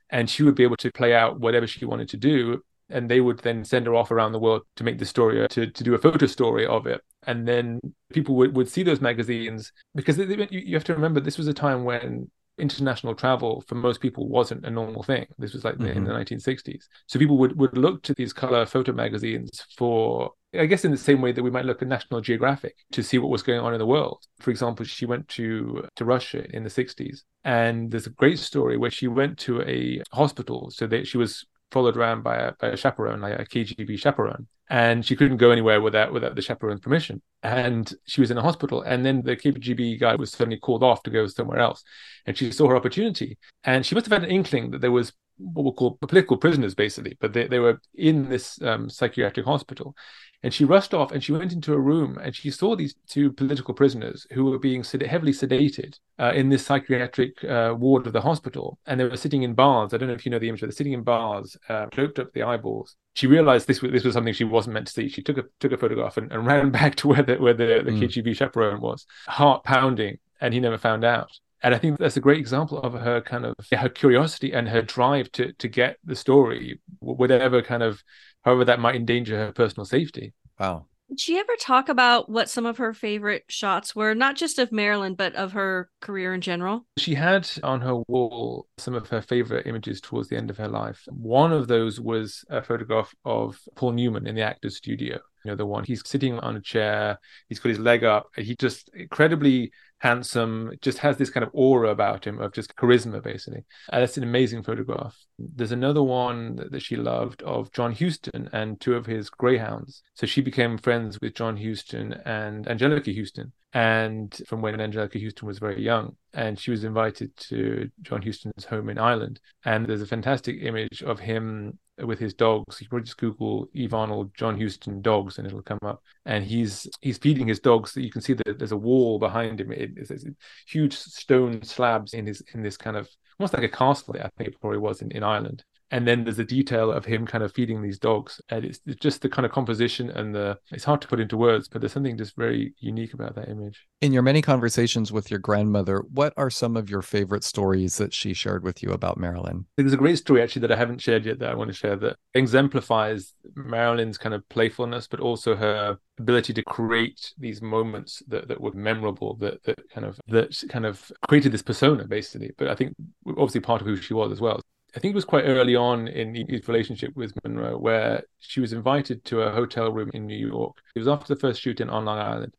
And she would be able to play out whatever she wanted to do. And they would then send her off around the world to make the story, to, to do a photo story of it. And then people would, would see those magazines, because they, they, you have to remember, this was a time when international travel for most people wasn't a normal thing. This was like mm-hmm. the, in the nineteen sixties. So people would, would look to these color photo magazines for, I guess in the same way that we might look at National Geographic to see what was going on in the world. For example, she went to, to Russia in the sixties. And there's a great story where she went to a hospital. So that she was followed around by a, by a chaperone, like a K G B chaperone. And she couldn't go anywhere without without the chaperone's permission. And she was in a hospital. And then the K G B guy was suddenly called off to go somewhere else. And she saw her opportunity. And she must have had an inkling that there was what we'll call political prisoners, basically. But they, they were in this um, psychiatric hospital. And she rushed off and she went into a room and she saw these two political prisoners who were being sed- heavily sedated uh, in this psychiatric uh, ward of the hospital. And they were sitting in bars. I don't know if you know the image, but they're sitting in bars, uh, cloaked up the eyeballs. She realized this was, this was something she wasn't meant to see. She took a took a photograph and, and ran back to where the, where the, the mm. K G B chaperone was, heart pounding, and he never found out. And I think that's a great example of her kind of her curiosity and her drive to to get the story, whatever kind of, however that might endanger her personal safety. Wow. Did she ever talk about what some of her favorite shots were, not just of Marilyn, but of her career in general? She had on her wall some of her favorite images towards the end of her life. One of those was a photograph of Paul Newman in the Actors Studio. You know, the one he's sitting on a chair, he's got his leg up, he just incredibly handsome, just has this kind of aura about him of just charisma, basically. And that's an amazing photograph. There's another one that, that she loved of John Huston and two of his greyhounds. So she became friends with John Huston and Anjelica Huston, and from when Anjelica Huston was very young. And she was invited to John Huston's home in Ireland. And there's a fantastic image of him with his dogs. You can probably just Google Eve Arnold, John Huston dogs, and it'll come up. And he's he's feeding his dogs. So you can see that there's a wall behind him. It, it's, it's huge stone slabs in his in this kind of almost like a castle. I think it probably was in, in Ireland. And then there's a detail of him kind of feeding these dogs. And it's, it's just the kind of composition and the, it's hard to put into words, but there's something just very unique about that image. In your many conversations with your grandmother, what are some of your favorite stories that she shared with you about Marilyn? There's a great story actually that I haven't shared yet that I want to share that exemplifies Marilyn's kind of playfulness, but also her ability to create these moments that, that were memorable, that that kind of that kind of created this persona, basically. But I think obviously part of who she was as well. I think it was quite early on in Eve's relationship with Monroe, where she was invited to a hotel room in New York. It was after the first shooting on Long Island.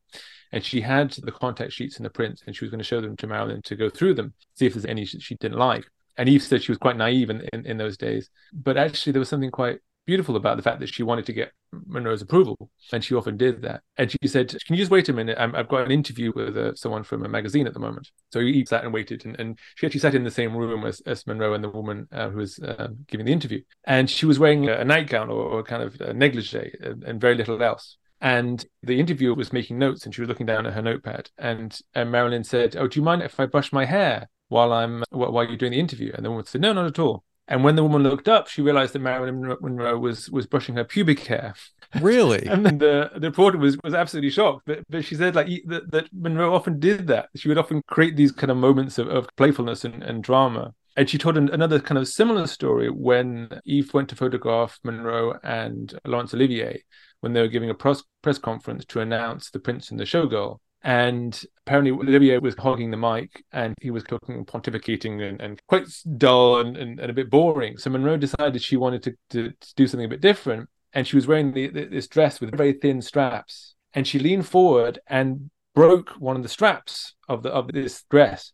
And she had the contact sheets and the prints, and she was going to show them to Marilyn to go through them, see if there's any she didn't like. And Eve said she was quite naive in, in, in those days. But actually, there was something quite beautiful about the fact that she wanted to get Monroe's approval, and she often did that. And she said, "Can you just wait a minute? I'm, I've got an interview with uh, someone from a magazine at the moment." So Eve sat and waited, and, and she actually sat in the same room as, as Monroe and the woman uh, who was uh, giving the interview. And she was wearing a, a nightgown or, or kind of a negligee and, and very little else. And the interviewer was making notes, and she was looking down at her notepad. And, and Marilyn said, "Oh, do you mind if I brush my hair while I'm while you're doing the interview?" And the woman said, "No, not at all." And when the woman looked up, she realized that Marilyn Monroe was was brushing her pubic hair. Really? And then the, the reporter was, was absolutely shocked. But but she said like that, that Monroe often did that. She would often create these kind of moments of, of playfulness and, and drama. And she told an, another kind of similar story when Eve went to photograph Monroe and Laurence Olivier when they were giving a press, press conference to announce The Prince and the Showgirl. And apparently Olivier was hogging the mic, and he was talking, pontificating, and, and quite dull and, and, and a bit boring. So Monroe decided she wanted to, to, to do something a bit different. And she was wearing the, this dress with very thin straps. And she leaned forward and broke one of the straps of the of this dress.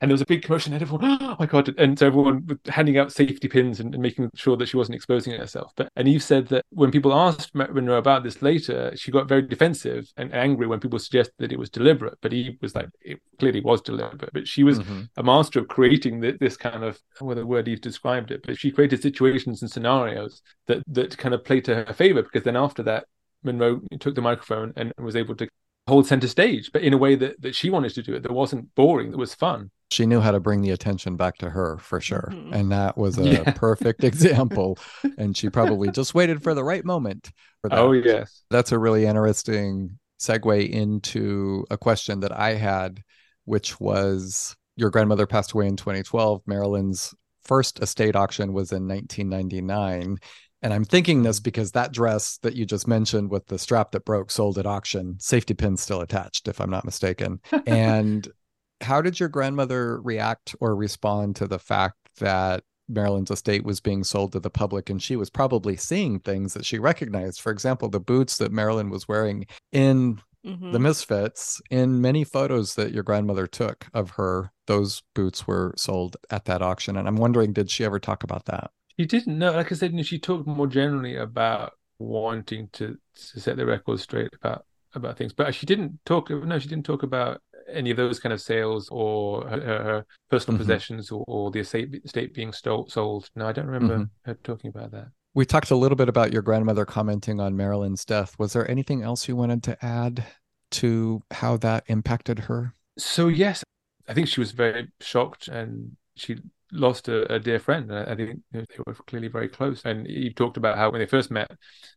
And there was a big commotion, and everyone, "Oh my God." And so everyone was handing out safety pins and, and making sure that she wasn't exposing herself. But and Eve said that when people asked Monroe about this later, she got very defensive and angry when people suggested that it was deliberate. But Eve was like, it clearly was deliberate. But she was mm-hmm. a master of creating the, this kind of, well, the word Eve described it, but she created situations and scenarios that, that kind of played to her favor, because then after that, Monroe took the microphone and was able to whole center stage, but in a way that, that she wanted to do it, that wasn't boring, that was fun. She knew how to bring the attention back to her, for sure. Mm-hmm. And that was a yeah. perfect example. And she probably just waited for the right moment for that. Oh, yes. That's a really interesting segue into a question that I had, which was, your grandmother passed away in twenty twelve. Marilyn's first estate auction was in nineteen ninety-nine. And I'm thinking this because that dress that you just mentioned with the strap that broke sold at auction, safety pin still attached, if I'm not mistaken. And how did your grandmother react or respond to the fact that Marilyn's estate was being sold to the public, and she was probably seeing things that she recognized? For example, the boots that Marilyn was wearing in mm-hmm. The Misfits, in many photos that your grandmother took of her, those boots were sold at that auction. And I'm wondering, did she ever talk about that? She didn't know. Like I said, she talked more generally about wanting to, to set the record straight about, about things. But she didn't talk. No, she didn't talk about any of those kind of sales or her, her personal mm-hmm. possessions or, or the estate, estate being stole, sold. No, I don't remember mm-hmm. her talking about that. We talked a little bit about your grandmother commenting on Marilyn's death. Was there anything else you wanted to add to how that impacted her? So, yes, I think she was very shocked, and she lost a, a dear friend. I think they were clearly very close. And he talked about how when they first met,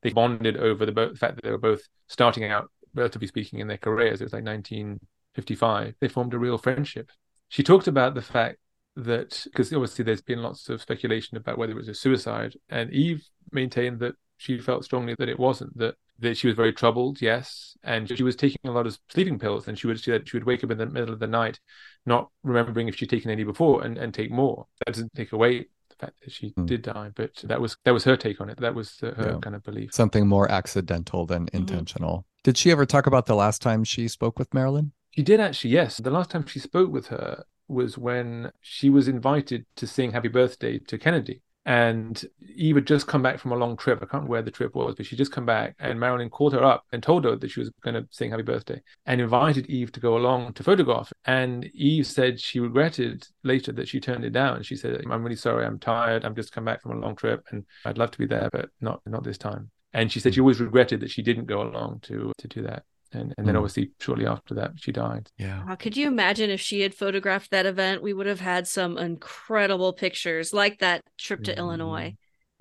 they bonded over the, bo- the fact that they were both starting out, relatively speaking, in their careers. It was like nineteen fifty-five. They formed a real friendship. She talked about the fact that, because obviously there's been lots of speculation about whether it was a suicide, and Eve maintained that she felt strongly that it wasn't, that that she was very troubled, yes, and she was taking a lot of sleeping pills, and she would she, she would wake up in the middle of the night not remembering if she'd taken any before and, and take more. That doesn't take away the fact that she mm. did die, but that was that was her take on it. That was her yeah. kind of belief. Something more accidental than mm. intentional. Did she ever talk about the last time she spoke with Marilyn? She did actually, yes. The last time she spoke with her was when she was invited to sing Happy Birthday to Kennedy. And Eve had just come back from a long trip. I can't remember where the trip was, but she'd just come back. And Marilyn called her up and told her that she was going to sing Happy Birthday and invited Eve to go along to photograph. And Eve said she regretted later that she turned it down. She said, "I'm really sorry. I'm tired. I've just come back from a long trip, and I'd love to be there, but not not this time." And she said she always regretted that she didn't go along to, to do that. And and then obviously shortly after that, she died. Yeah. Wow, could you imagine if she had photographed that event? We would have had some incredible pictures like that trip to yeah. Illinois.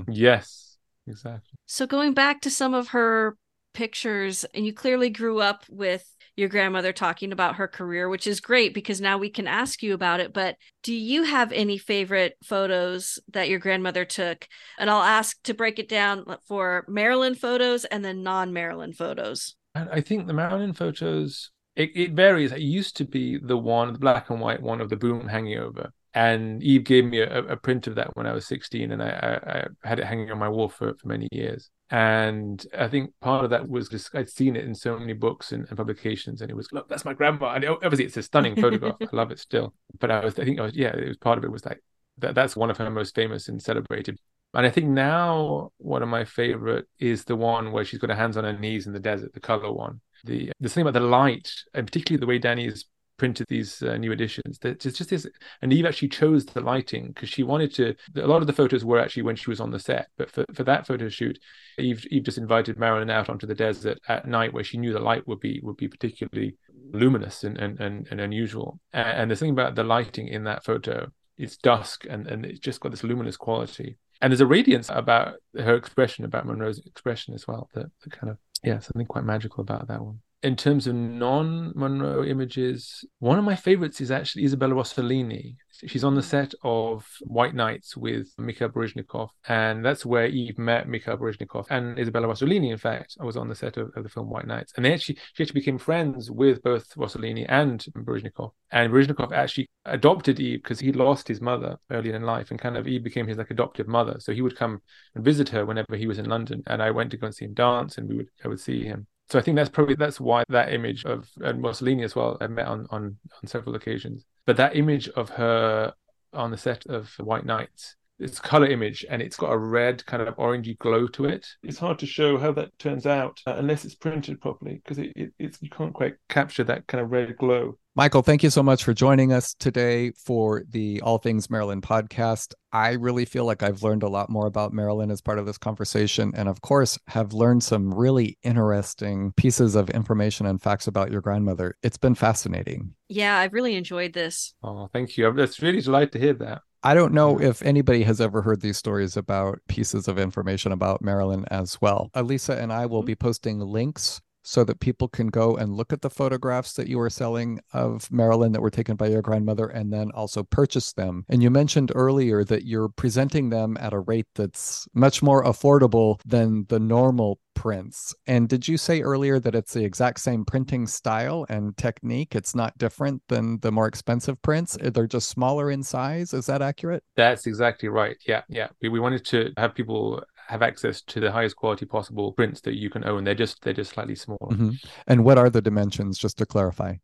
Yes, exactly. So going back to some of her pictures, and you clearly grew up with your grandmother talking about her career, which is great because now we can ask you about it. But do you have any favorite photos that your grandmother took? And I'll ask to break it down for Marilyn photos and then non-Marilyn photos. I think the Marilyn photos, it, it varies. It used to be the one, the black and white one of the broom hanging over. And Eve gave me a, a print of that when I was sixteen, and I, I had it hanging on my wall for, for many years. And I think part of that was just, I'd seen it in so many books and, and publications, and it was, look, that's my grandma. And obviously it's a stunning photograph. I love it still. But I was, I think I was, yeah, it was part of it was like, that, that's one of her most famous and celebrated. And I think now one of my favorite is the one where she's got her hands on her knees in the desert, the color one. The, the thing about the light, and particularly the way Danny's printed these uh, new editions, that it's just this, and Eve actually chose the lighting because she wanted to, a lot of the photos were actually when she was on the set, but for, for that photo shoot Eve, Eve just invited Marilyn out onto the desert at night where she knew the light would be would be particularly luminous and and, and, and unusual, and, and the thing about the lighting in that photo, it's dusk and, and it's just got this luminous quality, and there's a radiance about her expression, about Monroe's expression as well, that, that kind of, yeah, something quite magical about that one. In terms of non-Monroe images, one of my favorites is actually Isabella Rossellini. She's on the set of White Nights with Mikhail Baryshnikov, and that's where Eve met Mikhail Baryshnikov and Isabella Rossellini. In fact, I was on the set of, of the film White Nights, and they actually she actually became friends with both Rossellini and Baryshnikov. And Baryshnikov actually adopted Eve because he lost his mother early in life, and kind of Eve became his like adoptive mother. So he would come and visit her whenever he was in London, and I went to go and see him dance, and we would I would see him. So I think that's probably, that's why that image of, and Rossellini as well, I met on, on, on several occasions. But that image of her on the set of White Nights, it's a colour image and it's got a red kind of orangey glow to it. It's hard to show how that turns out uh, unless it's printed properly, because it, it, it's you can't quite capture that kind of red glow. Michael, thank you so much for joining us today for the All Things Marilyn podcast. I really feel like I've learned a lot more about Marilyn as part of this conversation, and of course have learned some really interesting pieces of information and facts about your grandmother. It's been fascinating. Yeah, I've really enjoyed this. Oh, thank you. I'm just really delighted to hear that. I don't know if anybody has ever heard these stories about pieces of information about Marilyn as well. Elisa and I will be posting links so that people can go and look at the photographs that you were selling of Marilyn that were taken by your grandmother, and then also purchase them. And you mentioned earlier that you're presenting them at a rate that's much more affordable than the normal prints. And did you say earlier that it's the exact same printing style and technique? It's not different than the more expensive prints? They're just smaller in size? Is that accurate? That's exactly right. Yeah, yeah. We, we wanted to have people have access to the highest quality possible prints that you can own. They're just they're just slightly smaller. Mm-hmm. And what are the dimensions, just to clarify?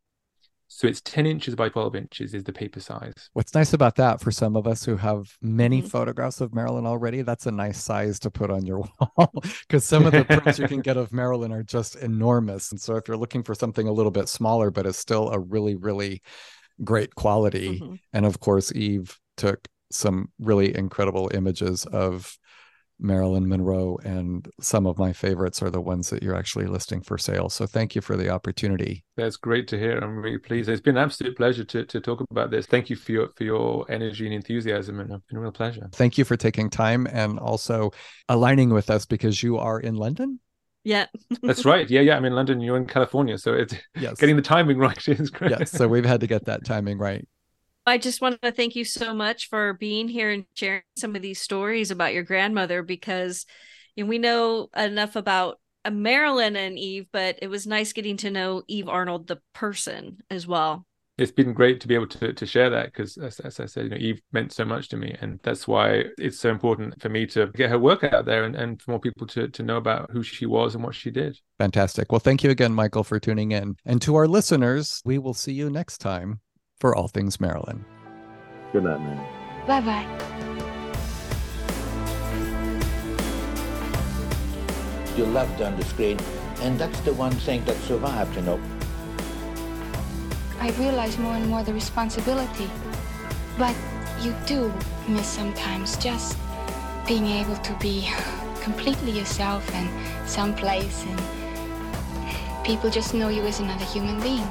So it's ten inches by twelve inches is the paper size. What's nice about that for some of us who have many photographs of Marilyn already, that's a nice size to put on your wall, because some of the prints you can get of Marilyn are just enormous. And so if you're looking for something a little bit smaller, but it's still a really, really great quality. Mm-hmm. And of course, Eve took some really incredible images of Marilyn Monroe, and some of my favorites are the ones that you're actually listing for sale. So thank you for the opportunity. That's great to hear. I'm really pleased. It's been an absolute pleasure to, to talk about this. Thank you for your, for your energy and enthusiasm, and it's been a real pleasure. Thank you for taking time and also aligning with us, because you are in London? Yeah. That's right. Yeah, yeah. I'm in London. You're in California. So it's yes. Getting the timing right is great. Yes, so we've had to get that timing right. I just want to thank you so much for being here and sharing some of these stories about your grandmother, because you know, we know enough about Marilyn and Eve, but it was nice getting to know Eve Arnold, the person, as well. It's been great to be able to, to share that, because as, as I said, you know, Eve meant so much to me, and that's why it's so important for me to get her work out there, and, and for more people to, to know about who she was and what she did. Fantastic. Well, thank you again, Michael, for tuning in. And to our listeners, we will see you next time for All Things Marilyn. Good night, man. Bye-bye. You're loved on the screen, and that's the one thing that survived, you know. I realize more and more the responsibility, but you do miss sometimes just being able to be completely yourself and someplace, and people just know you as another human being.